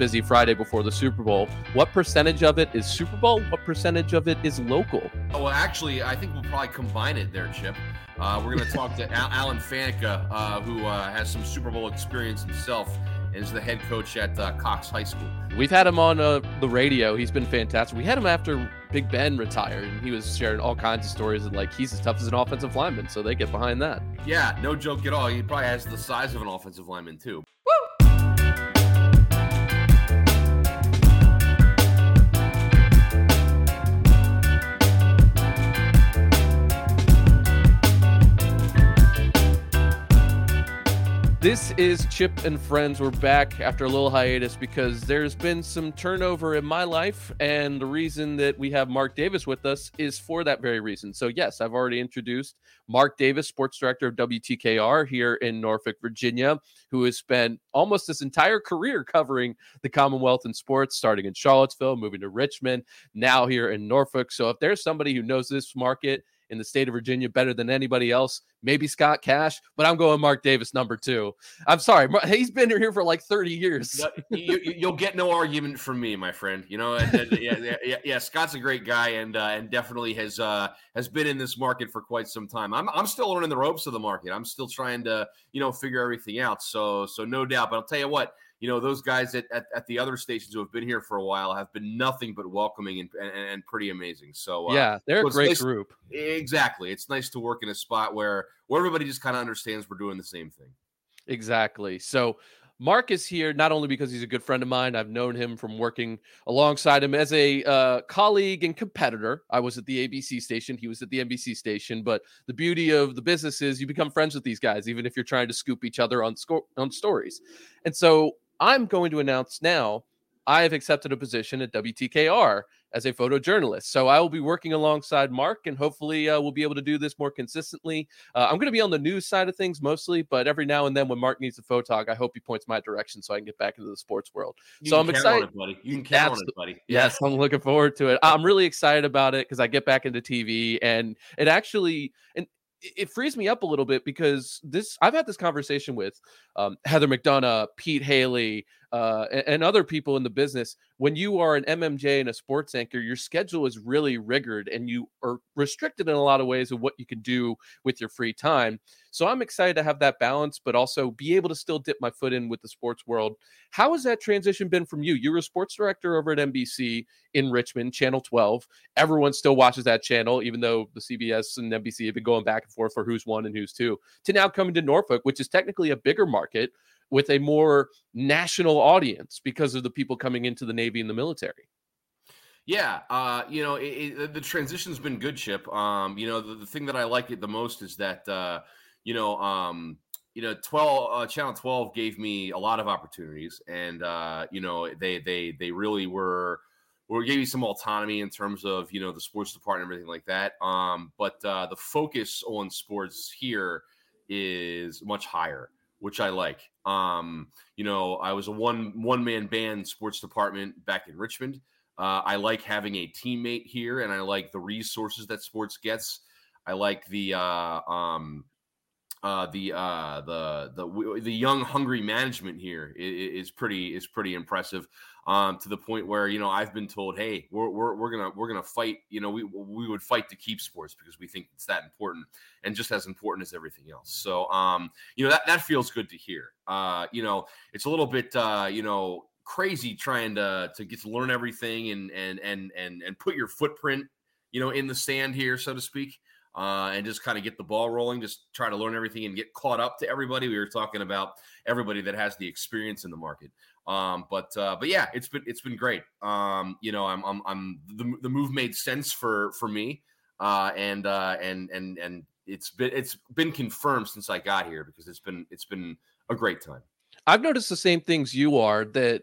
busy Friday before the Super Bowl. What percentage of it is Super Bowl? What percentage of it is local? Oh, well, actually, I think we'll probably combine it there, Chip. We're going to talk to Alan Fanica, who has some Super Bowl experience himself, and is the head coach at Cox High School. We've had him on the radio. He's been fantastic. We had him after Big Ben retired, and he was sharing all kinds of stories, and like, he's as tough as an offensive lineman, so they get behind that. Yeah, no joke at all. He probably has the size of an offensive lineman, too. This is Chip and Friends. We're back after a little hiatus because there's been some turnover in my life, and the reason that we have Mark Davis with us is for that very reason. So yes, I've already introduced Mark Davis, sports director of WTKR here in Norfolk, Virginia, who has spent almost his entire career covering the Commonwealth in sports, starting in Charlottesville, moving to Richmond, now here in Norfolk. So if there's somebody who knows this market in the state of Virginia better than anybody else, maybe Scott Cash, but I'm going Mark Davis #2. I'm sorry. He's been here for like 30 years. You'll get no argument from me, my friend. You know, yeah, Scott's a great guy, and definitely has been in this market for quite some time. I'm still learning the ropes of the market. I'm still trying to, figure everything out. So no doubt, but I'll tell you what, those guys at the other stations who have been here for a while have been nothing but welcoming and pretty amazing. So yeah, they're a great group. Exactly. It's nice to work in a spot where everybody just kind of understands we're doing the same thing. Exactly. So Mark is here not only because he's a good friend of mine. I've known him from working alongside him as a colleague and competitor. I was at the ABC station. He was at the NBC station. But the beauty of the business is you become friends with these guys, even if you're trying to scoop each other on stories. And so I'm going to announce now I have accepted a position at WTKR as a photojournalist. So I will be working alongside Mark, and hopefully we'll be able to do this more consistently. I'm going to be on the news side of things mostly, but every now and then when Mark needs a photog, I hope he points my direction so I can get back into the sports world. So I'm excited. You can count on it, buddy. Yes, I'm looking forward to it. I'm really excited about it because I get back into TV, and it actually – it frees me up a little bit because I've had this conversation with Heather McDonough, Pete Haley, and other people in the business. When you are an MMJ and a sports anchor, your schedule is really rigored and you are restricted in a lot of ways of what you can do with your free time. So I'm excited to have that balance, but also be able to still dip my foot in with the sports world. How has that transition been from you? You were a sports director over at NBC in Richmond, Channel 12. Everyone still watches that channel, even though the CBS and NBC have been going back and forth for who's one and who's two, to now coming to Norfolk, which is technically a bigger market with a more national audience because of the people coming into the Navy and the military. Yeah, the transition's been good, Chip. The thing that I like it the most is that, 12 Channel 12 gave me a lot of opportunities, and they really were gave me some autonomy in terms of the sports department and everything like that. But the focus on sports here is much higher, which I like. I was a one-man band sports department back in Richmond. I like having a teammate here, and I like the resources that sports gets. I like the young, hungry management here is pretty impressive. To the point where I've been told, hey, we're gonna fight. We would fight to keep sports because we think it's that important and just as important as everything else. So that feels good to hear. It's a little bit crazy trying to get to learn everything and put your footprint in the sand here, so to speak. And just kind of get the ball rolling, just try to learn everything and get caught up to everybody. We were talking about everybody that has the experience in the market. But yeah, it's been great. The move made sense for me. And it's been confirmed since I got here because it's been a great time. I've noticed the same things you are it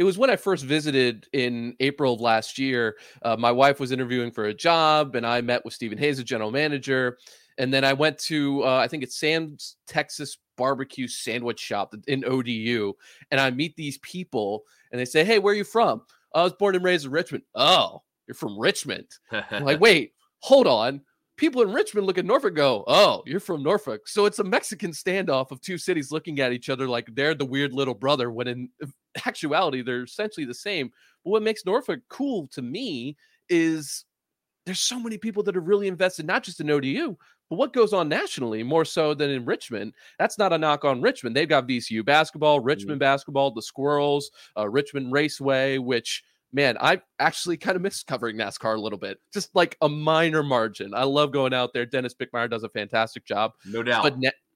was when I first visited in April of last year. My wife was interviewing for a job, and I met with Stephen Hayes, the general manager. And then I went to, I think it's Sam's Texas barbecue sandwich shop in ODU. And I meet these people and they say, hey, where are you from? I was born and raised in Richmond. Oh, you're from Richmond. I'm like, wait, hold on. people in Richmond look at Norfolk, go, oh, you're from Norfolk. So it's a Mexican standoff of two cities looking at each other like they're the weird little brother, when in actuality, they're essentially the same. But what makes Norfolk cool to me is there's so many people that are really invested, not just in ODU, but what goes on nationally more so than in Richmond. That's not a knock on Richmond. They've got VCU basketball, Richmond basketball, the Squirrels, Richmond Raceway, which, man, I actually kind of miss covering NASCAR a little bit, just like a minor margin. I love going out there. Dennis Bickmeyer does a fantastic job. No doubt.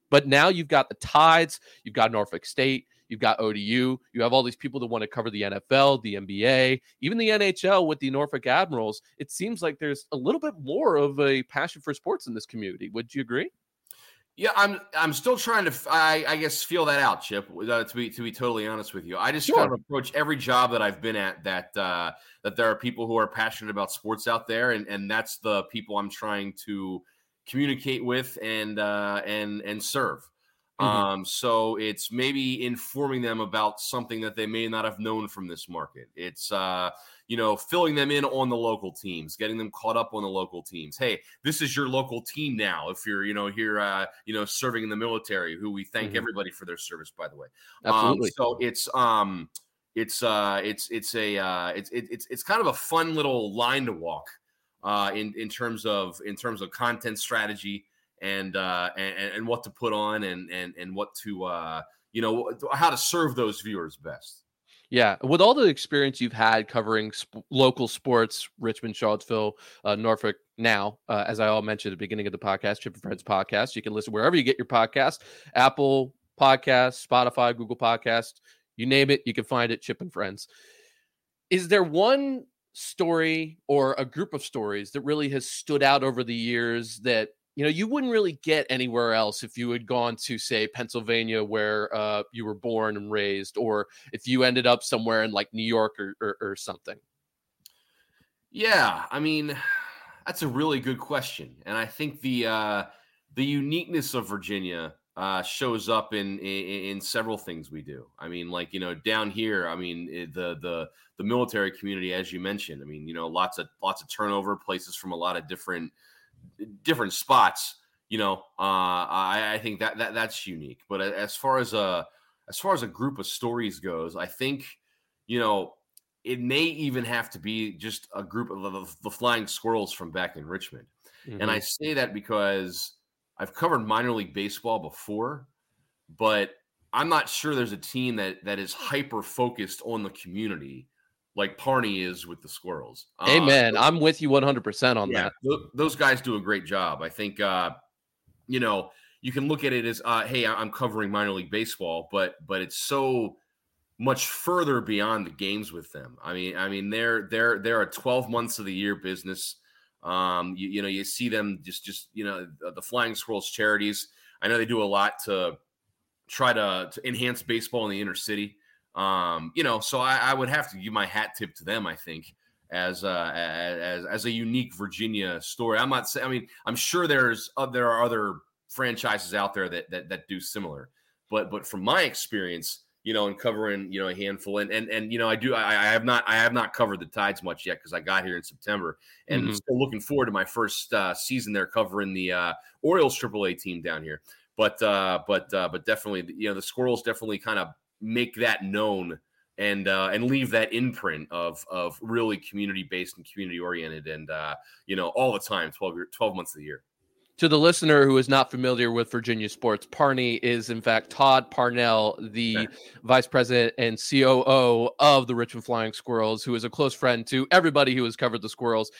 But now you've got the Tides, you've got Norfolk State, you've got ODU, you have all these people that want to cover the NFL, the NBA, even the NHL with the Norfolk Admirals. It seems like there's a little bit more of a passion for sports in this community. Would you agree? Yeah, I'm still trying to, I guess, feel that out, Chip, to be totally honest with you. I just kind of approach every job that I've been at that there are people who are passionate about sports out there, and that's the people I'm trying to communicate with and serve. Mm-hmm. So it's maybe informing them about something that they may not have known from this market. It's, filling them in on the local teams, getting them caught up on the local teams. Hey, this is your local team now. If you're, here, serving in the military, who we thank everybody for their service, by the way. Absolutely. So it's kind of a fun little line to walk, in terms of content strategy and what to put on and what to, how to serve those viewers best. Yeah. With all the experience you've had covering local sports, Richmond, Charlottesville, Norfolk now, as I all mentioned at the beginning of the podcast, Chip and Friends podcast, you can listen wherever you get your podcast, Apple Podcasts, Spotify, Google Podcasts, you name it, you can find it, Chip and Friends. Is there one story or a group of stories that really has stood out over the years that you wouldn't really get anywhere else if you had gone to, say, Pennsylvania, where you were born and raised, or if you ended up somewhere in like New York or something? Yeah, I mean, that's a really good question. And I think the uniqueness of Virginia shows up in several things we do. I mean, like, down here, I mean, the military community, as you mentioned, I mean, lots of turnover, places from a lot of different spots, I think that's unique. But as far as a group of stories goes, I think, it may even have to be just a group of the Flying Squirrels from back in Richmond. Mm-hmm. And I say that because I've covered minor league baseball before, but I'm not sure there's a team that is hyper-focused on the community like Parney is with the Squirrels. Amen. I'm with you 100% on that. Those guys do a great job. I think, you can look at it as, hey, I'm covering minor league baseball, but it's so much further beyond the games with them. I mean, they're a 12 months of the year business. You see them just the Flying Squirrels charities. I know they do a lot to try to enhance baseball in the inner city. So I would have to give my hat tip to them, I think, as a unique Virginia story. I'm not saying, I mean, I'm sure there are other franchises out there that do similar, but from my experience, in covering, a handful and I have not covered the Tides much yet, 'cause I got here in September and I'm still looking forward to my first season there covering the Orioles AAA team down here. But definitely, the Squirrels definitely kind of make that known and leave that imprint of really community-based and community-oriented and, all the time, 12 months of the year. To the listener who is not familiar with Virginia sports, Parney is, in fact, Todd Parnell, the vice president and COO of the Richmond Flying Squirrels, who is a close friend to everybody who has covered the Squirrels.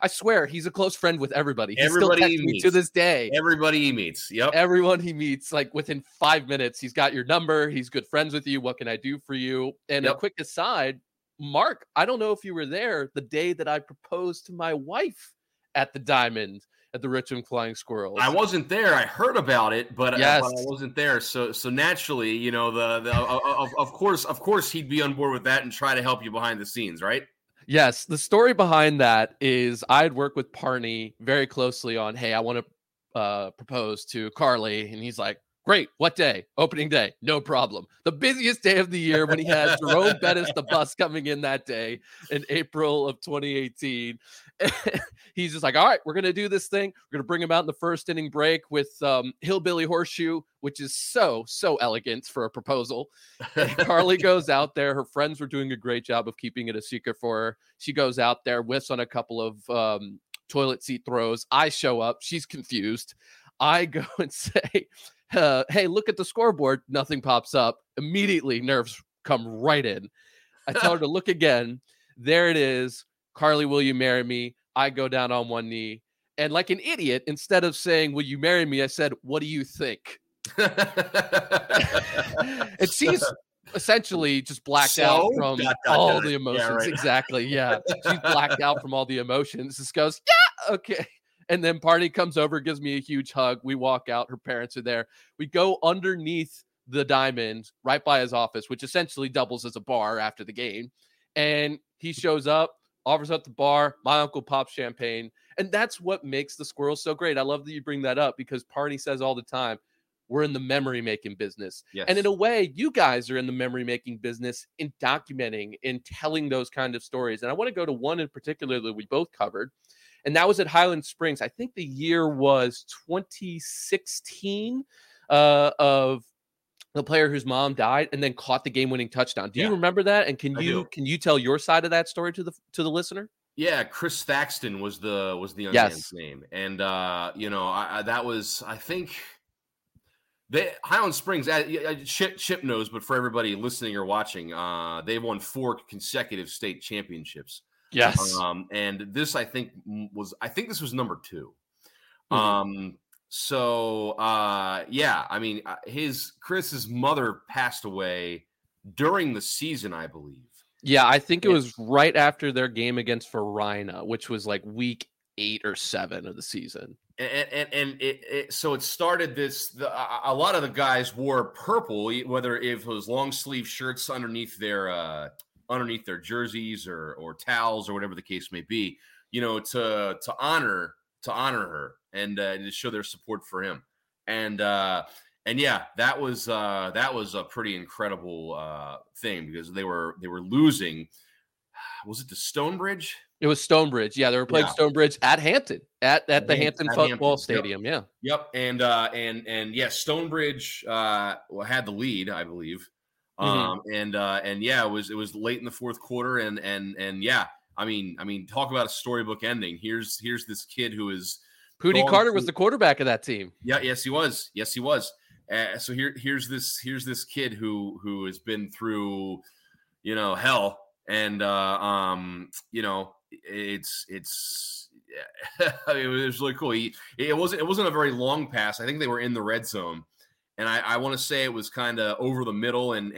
I swear, he's a close friend with everybody. Everybody he meets. To this day. Everybody he meets. Yep. Everyone he meets, like within 5 minutes, he's got your number. He's good friends with you. What can I do for you? And a quick aside, Mark, I don't know if you were there the day that I proposed to my wife at the Diamond. At the Richmond Flying Squirrels. I wasn't there. I heard about it, but I wasn't there. So naturally, of course he'd be on board with that and try to help you behind the scenes, right? Yes. The story behind that is I'd worked with Parney very closely on, hey, I want to propose to Carly. And he's like, Great. What day? Opening day. No problem. The busiest day of the year when he has Jerome Bettis, the bus, coming in that day in April of 2018. He's just like, all right, we're going to do this thing. We're going to bring him out in the first inning break with Hillbilly Horseshoe, which is so elegant for a proposal. And Carly goes out there. Her friends were doing a great job of keeping it a secret for her. She goes out there, whiffs on a couple of toilet seat throws. I show up. She's confused. I go and say, hey, look at the scoreboard. Nothing pops up. Immediately, nerves come right in. I tell her to look again. There it is. Carly, will you marry me? I go down on one knee. And like an idiot, instead of saying, will you marry me? I said, what do you think? It seems essentially just blacked out from all the emotions. Yeah, right. Exactly. Yeah. She's blacked out from all the emotions. Just goes, yeah, okay. And then Party comes over, gives me a huge hug. We walk out. Her parents are there. We go underneath the Diamond right by his office, which essentially doubles as a bar after the game. And he shows up, offers up the bar. My uncle pops champagne. And that's what makes the Squirrels so great. I love that you bring that up because Party says all the time, we're in the memory-making business. Yes. And in a way, you guys are in the memory-making business in documenting, in telling those kind of stories. And I want to go to one in particular that we both covered. And that was at Highland Springs. I think the year was 2016 of the player whose mom died and then caught the game-winning touchdown. Do you remember that? And can you tell your side of that story to the listener? Yeah, Chris Thaxton was the young man's name, and Highland Springs. Chip knows, but for everybody listening or watching, they won 4 consecutive state championships. Yes. And this, I think this was number 2. Mm-hmm. Chris's mother passed away during the season, I believe. Yeah. I think it was right after their game against Verina, which was like week 8 or 7 of the season. And it started this. A lot of the guys wore purple, whether it was long sleeve shirts underneath their jerseys or towels or whatever the case may be, to honor her and to show their support for him. And that was a pretty incredible thing because they were losing. Was it to Stonebridge? It was Stonebridge. Yeah, they were playing Stonebridge at Hampton, at the Hampton football stadium. Yep. Yeah. Yep. And Stonebridge had the lead, I believe. Mm-hmm. It was late in the fourth quarter and talk about a storybook ending. Here's this kid who is Pootie Carter was the quarterback of that team. Yeah. Yes, he was. So here's this kid who has been through, hell it was really cool. It wasn't a very long pass. I think they were in the red zone. And I want to say it was kind of over the middle, and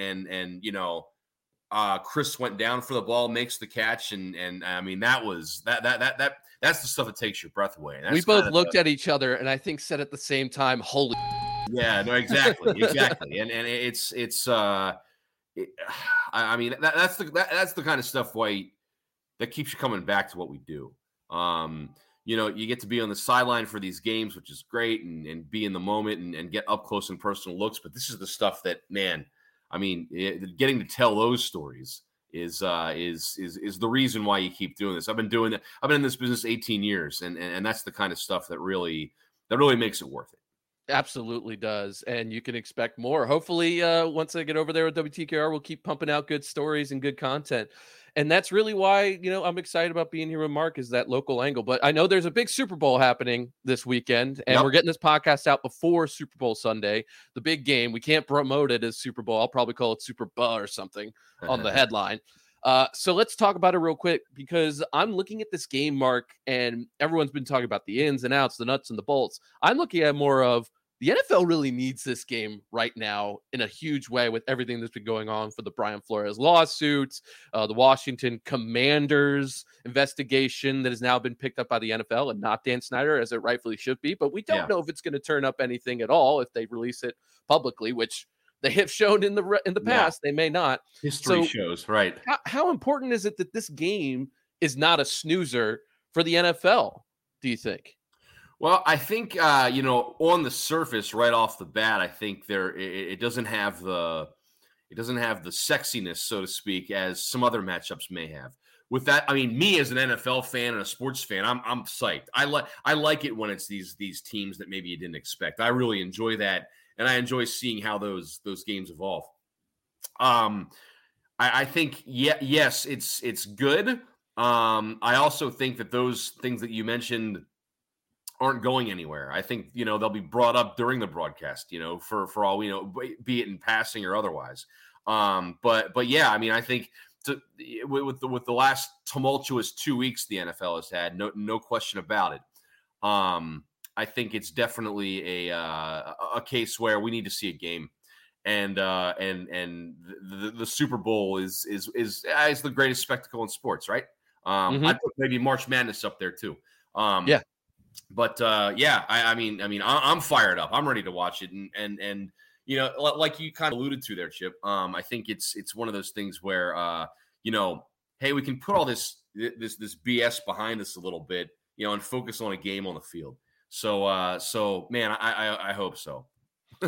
Chris went down for the ball, makes the catch, and that's the stuff that takes your breath away. We both looked at each other, and I think said at the same time, "Holy!" Yeah, no, exactly, and that's the kind of stuff that keeps you coming back to what we do. You get to be on the sideline for these games, which is great, and be in the moment and get up close and personal looks. But this is the stuff that, getting to tell those stories is the reason why you keep doing this. I've been doing it. I've been in this business 18 years, and that's the kind of stuff that really makes it worth it. Absolutely does, and you can expect more. Hopefully, once I get over there with WTKR, we'll keep pumping out good stories and good content. And that's really why, I'm excited about being here with Mark, is that local angle. But I know there's a big Super Bowl happening this weekend, and we're getting this podcast out before Super Bowl Sunday, the big game. We can't promote it as Super Bowl. I'll probably call it Super Buh or something on the headline. So let's talk about it real quick, because I'm looking at this game, Mark, and everyone's been talking about the ins and outs, the nuts and the bolts. I'm looking at more of the NFL really needs this game right now in a huge way with everything that's been going on for the Brian Flores lawsuits, the Washington Commanders investigation that has now been picked up by the NFL and not Dan Snyder, as it rightfully should be. But we don't know if it's going to turn up anything at all if they release it publicly, which they have shown in the past. They may not. History shows, right. How important is it that this game is not a snoozer for the NFL, do you think? Well, I think, on the surface right off the bat, I think it doesn't have the sexiness, so to speak, as some other matchups may have. With that, I mean, me as an NFL fan and a sports fan, I'm psyched. I like it when it's these teams that maybe you didn't expect. I really enjoy that, and I enjoy seeing how those games evolve. I think yes, it's good. I also think that those things that you mentioned aren't going anywhere. I think, they'll be brought up during the broadcast, for all we know, be it in passing or otherwise. But yeah, I mean, I think with the last tumultuous 2 weeks the NFL has had, no question about it. I think it's definitely a case where we need to see a game, and the Super Bowl is the greatest spectacle in sports, right? I put maybe March Madness up there too. Yeah. But I mean, I'm fired up. I'm ready to watch it, and like you kind of alluded to there, Chip. I think it's one of those things where hey, we can put all this BS behind us a little bit, and focus on a game on the field. So man, I hope so.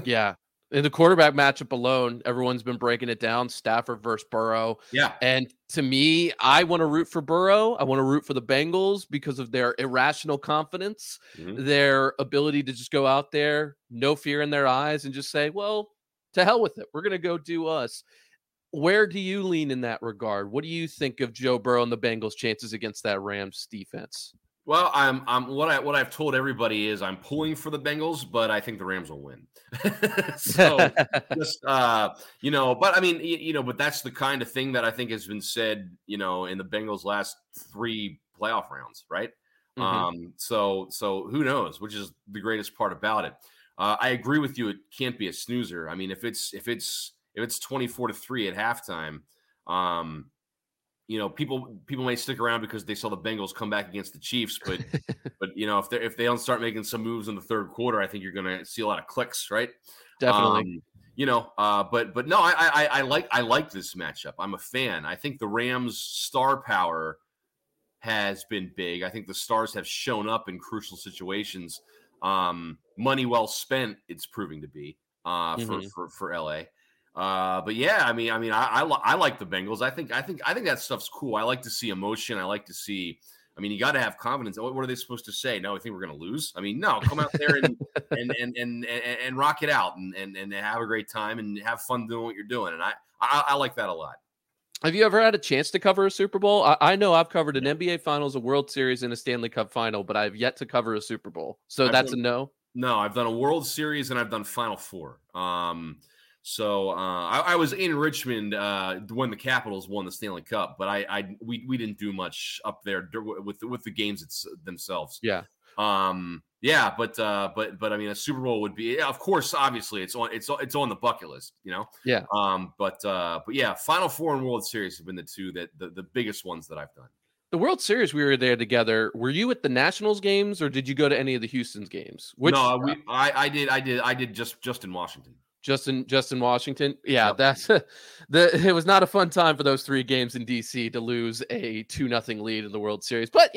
Yeah, in the quarterback matchup alone, everyone's been breaking it down: Stafford versus Burrow. Yeah, and to me, I want to root for Burrow. I want to root for the Bengals because of their irrational confidence, their ability to just go out there, no fear in their eyes, and just say, well, to hell with it. We're going to go do us. Where do you lean in that regard? What do you think of Joe Burrow and the Bengals' chances against that Rams defense? Well, what I've told everybody is I'm pulling for the Bengals, but I think the Rams will win. So just but I mean, but that's the kind of thing that I think has been said, in the Bengals' last three playoff rounds, right? So who knows, which is the greatest part about it. I agree with you. It can't be a snoozer. I mean, if it's 24-3 at halftime, people may stick around because they saw the Bengals come back against the Chiefs, but if they don't start making some moves in the third quarter, I think you're going to see a lot of clicks, right? Definitely. But no, I like this matchup. I'm a fan. I think the Rams' star power has been big. I think the stars have shown up in crucial situations. Money well spent, it's proving to be for LA. But yeah, I mean, I like the Bengals. I think that stuff's cool. I like to see emotion. I like to see, I mean, you got to have confidence. What are they supposed to say? No, I think we're going to lose. I mean, no, come out there and rock it out and have a great time and have fun doing what you're doing. And I like that a lot. Have you ever had a chance to cover a Super Bowl? I know I've covered an NBA Finals, a World Series, and a Stanley Cup Final, but I've yet to cover a Super Bowl. So No, I've done a World Series and I've done Final Four. So I was in Richmond when the Capitals won the Stanley Cup, but we didn't do much up there with the games themselves. Yeah, but I mean, a Super Bowl would be, of course, obviously, it's on the bucket list, Yeah. But yeah, Final Four and World Series have been the two that the biggest ones that I've done. The World Series, we were there together. Were you at the Nationals games, or did you go to any of the Houston's games? I did just in Washington. Just in Washington. Yeah, it was not a fun time for those three games in DC to lose a 2-0 lead in the World Series, but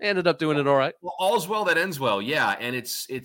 ended up doing it all right. Well, all's well that ends well. Yeah. And it's what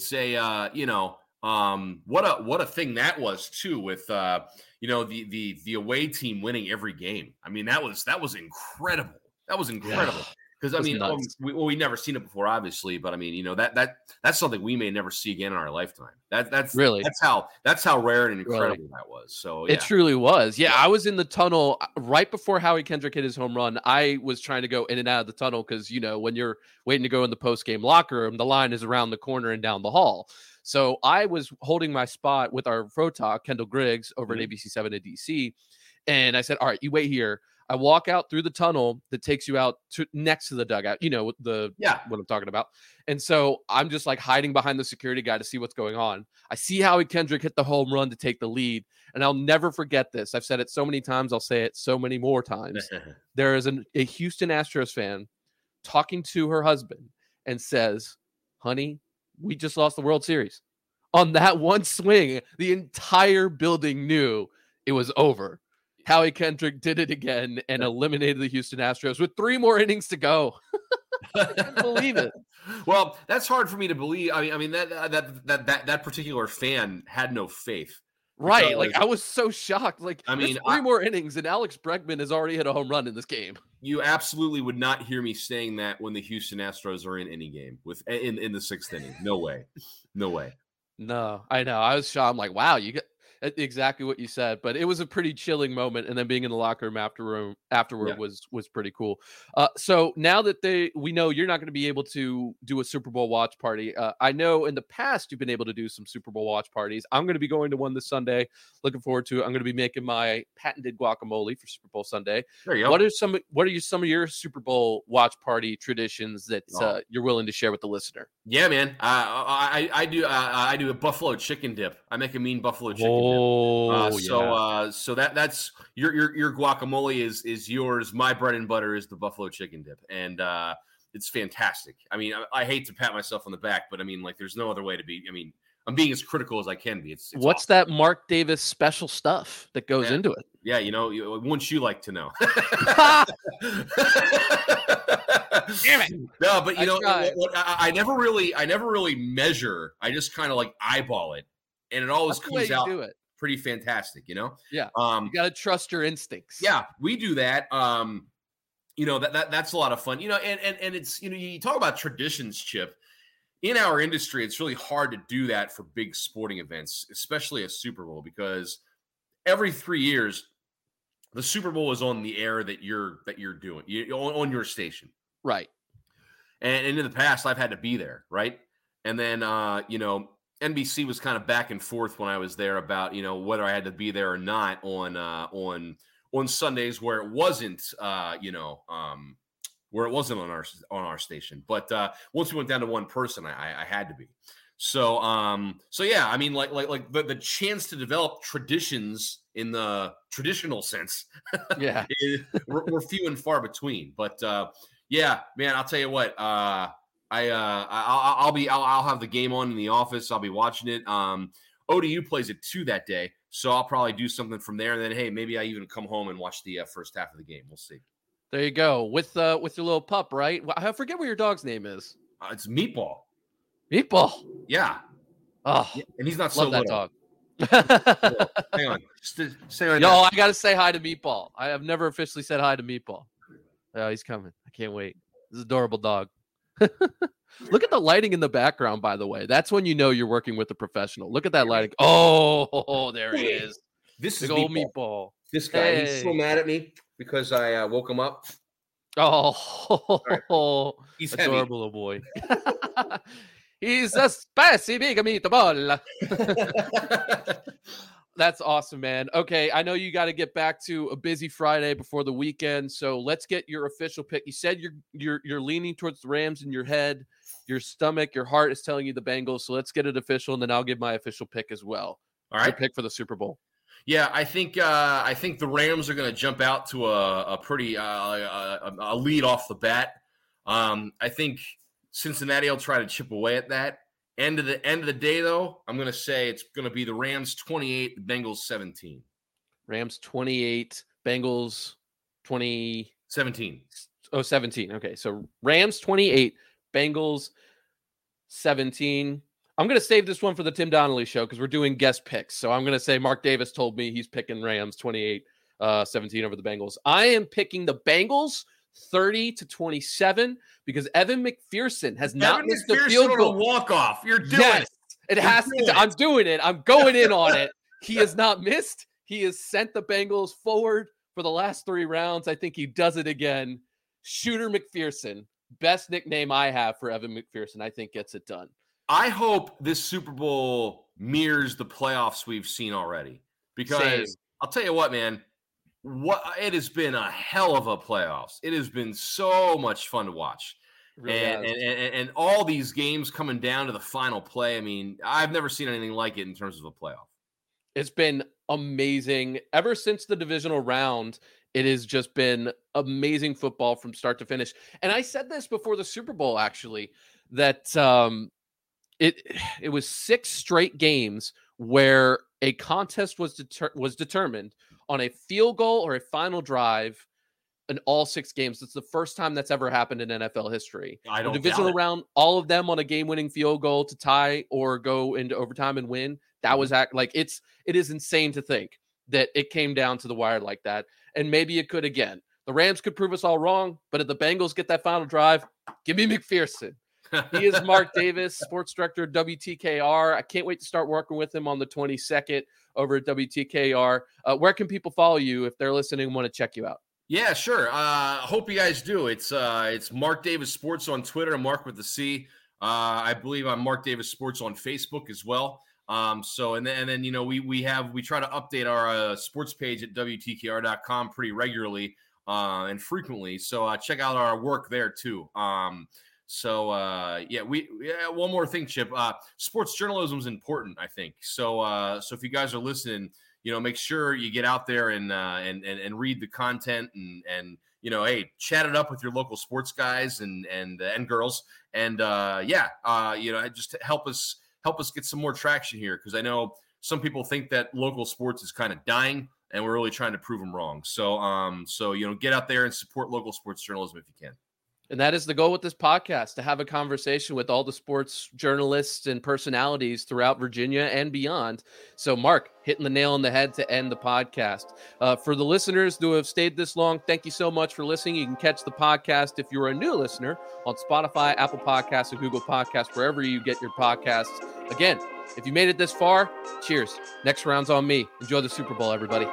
a thing that was too, with, the away team winning every game. I mean, that was incredible. Because I mean, we never seen it before, obviously, but I mean, that's something we may never see again in our lifetime. That's how rare and incredible that was. So yeah. It truly was. Yeah, I was in the tunnel right before Howie Kendrick hit his home run. I was trying to go in and out of the tunnel because when you're waiting to go in the post game locker room, the line is around the corner and down the hall. So I was holding my spot with our Rotoc, Kendall Griggs, over at ABC7 in DC, and I said, "All right, you wait here." I walk out through the tunnel that takes you out to next to the dugout, what I'm talking about. And so I'm just like hiding behind the security guy to see what's going on. I see Howie Kendrick hit the home run to take the lead. And I'll never forget this. I've said it so many times. I'll say it so many more times. There is a Houston Astros fan talking to her husband and says, "Honey, we just lost the World Series." On that one swing, the entire building knew it was over. Howie Kendrick did it again and eliminated the Houston Astros with 3 more innings to go. I can't believe it. Well, that's hard for me to believe. I mean that particular fan had no faith. Right. Like, I was so shocked. Like, I mean, three more innings and Alex Bregman has already hit a home run in this game. You absolutely would not hear me saying that when the Houston Astros are in any game with in the sixth inning. No way. No way. No, I know. I was shocked. I'm like, wow, you got exactly what you said, but it was a pretty chilling moment. And then being in the locker room afterward was pretty cool. So now that we know you're not going to be able to do a Super Bowl watch party. I know in the past you've been able to do some Super Bowl watch parties. I'm going to be going to one this Sunday. Looking forward to it. I'm going to be making my patented guacamole for Super Bowl Sunday. There you go. What are some of your Super Bowl watch party traditions that you're willing to share with the listener? Yeah, man. I do a buffalo chicken dip. I make a mean buffalo chicken dip. So that's your guacamole is yours. My bread and butter is the buffalo chicken dip, and it's fantastic. I mean, I hate to pat myself on the back, but I mean, like, there's no other way to be. I mean, I'm being as critical as I can be. It's what's awesome. That Mark Davis special stuff that goes into it? Yeah, wouldn't you like to know? Damn it! No, but I never really measure. I just kind of like eyeball it. And it always comes out pretty fantastic, you know? Yeah. You got to trust your instincts. Yeah, we do that. That's a lot of fun, you know, and it's, you know, you talk about traditions, Chip. In our industry, it's really hard to do that for big sporting events, especially a Super Bowl, because every 3 years, the Super Bowl is on the air that you're doing on your station. Right. And in the past, I've had to be there. Right. And then, NBC was kind of back and forth when I was there about, you know, whether I had to be there or not on Sundays where it wasn't, where it wasn't on our station. But once we went down to one person, I had to be. So yeah, I mean, like the chance to develop traditions in the traditional sense, yeah, we're few and far between. But yeah, man, I'll tell you what. I'll have the game on in the office. I'll be watching it. ODU plays at 2 that day, so I'll probably do something from there. And then, hey, maybe I even come home and watch the first half of the game. We'll see. There you go with your little pup, right? I forget what your dog's name is. It's Meatball. Meatball. Yeah. Oh, and he's not so little. Love that dog. Hang on. Stay on. No, I gotta say hi to Meatball. I have never officially said hi to Meatball. Oh, he's coming. I can't wait. This is an adorable dog. Look at the lighting in the background, by the way. That's when you know you're working with a professional. Look at that lighting. Oh, there he is. This is old Meatball. This guy, hey. He's so mad at me because I woke him up. Oh, right. He's adorable, little boy. He's a spicy big meatball. That's awesome, man. Okay, I know you got to get back to a busy Friday before the weekend, so let's get your official pick. You said you're leaning towards the Rams in your head, your stomach, your heart is telling you the Bengals, so let's get it official, and then I'll give my official pick as well. All right. Your pick for the Super Bowl. Yeah, I think the Rams are going to jump out to a pretty a lead off the bat. I think Cincinnati will try to chip away at that. End of the day, though, I'm going to say it's going to be the Rams 28, the Bengals 17. Rams 28, Bengals 20... 17. Oh, 17. Okay, so Rams 28, Bengals 17. I'm going to save this one for the Tim Donnelly show because we're doing guest picks. So I'm going to say Mark Davis told me he's picking Rams 28, 17 over the Bengals. I am picking the Bengals 30-27 because Evan McPherson has not missed the field goal. Walk off. You're doing it. It has to. I'm doing it. I'm going in on it. He has not missed. He has sent the Bengals forward for the last 3 rounds. I think he does it again. Shooter McPherson, best nickname I have for Evan McPherson, I think gets it done. I hope this Super Bowl mirrors the playoffs we've seen already because I'll tell you what, man. It has been a hell of a playoffs. It has been so much fun to watch, really and all these games coming down to the final play. I mean, I've never seen anything like it in terms of a playoff. It's been amazing ever since the divisional round. It has just been amazing football from start to finish. And I said this before the Super Bowl, actually, that it was 6 straight games where a contest was determined on a field goal or a final drive in all six games. It's the first time that's ever happened in NFL history. I don't. The divisional round, all of them on a game-winning field goal to tie or go into overtime and win. That was it is insane to think that it came down to the wire like that. And maybe it could again. The Rams could prove us all wrong, but if the Bengals get that final drive, give me McPherson. He is Mark Davis, sports director at WTKR. I can't wait to start working with him on the 22nd over at WTKR. Where can people follow you if they're listening and want to check you out? Yeah, sure. Hope you guys do. It's Mark Davis Sports on Twitter, Mark with the C. I believe I'm Mark Davis Sports on Facebook as well. So, and then, you know, we try to update our sports page at WTKR.com pretty regularly and frequently. So check out our work there too. One more thing, Chip, sports journalism is important, I think. So if you guys are listening, you know, make sure you get out there and read the content and, you know, hey, chat it up with your local sports guys and girls. And just help us get some more traction here. 'Cause I know some people think that local sports is kind of dying and we're really trying to prove them wrong. So, you know, get out there and support local sports journalism if you can. And that is the goal with this podcast, to have a conversation with all the sports journalists and personalities throughout Virginia and beyond. So, Mark, hitting the nail on the head to end the podcast. For the listeners who have stayed this long, thank you so much for listening. You can catch the podcast, if you're a new listener, on Spotify, Apple Podcasts, and Google Podcasts, wherever you get your podcasts. Again, if you made it this far, cheers. Next round's on me. Enjoy the Super Bowl, everybody.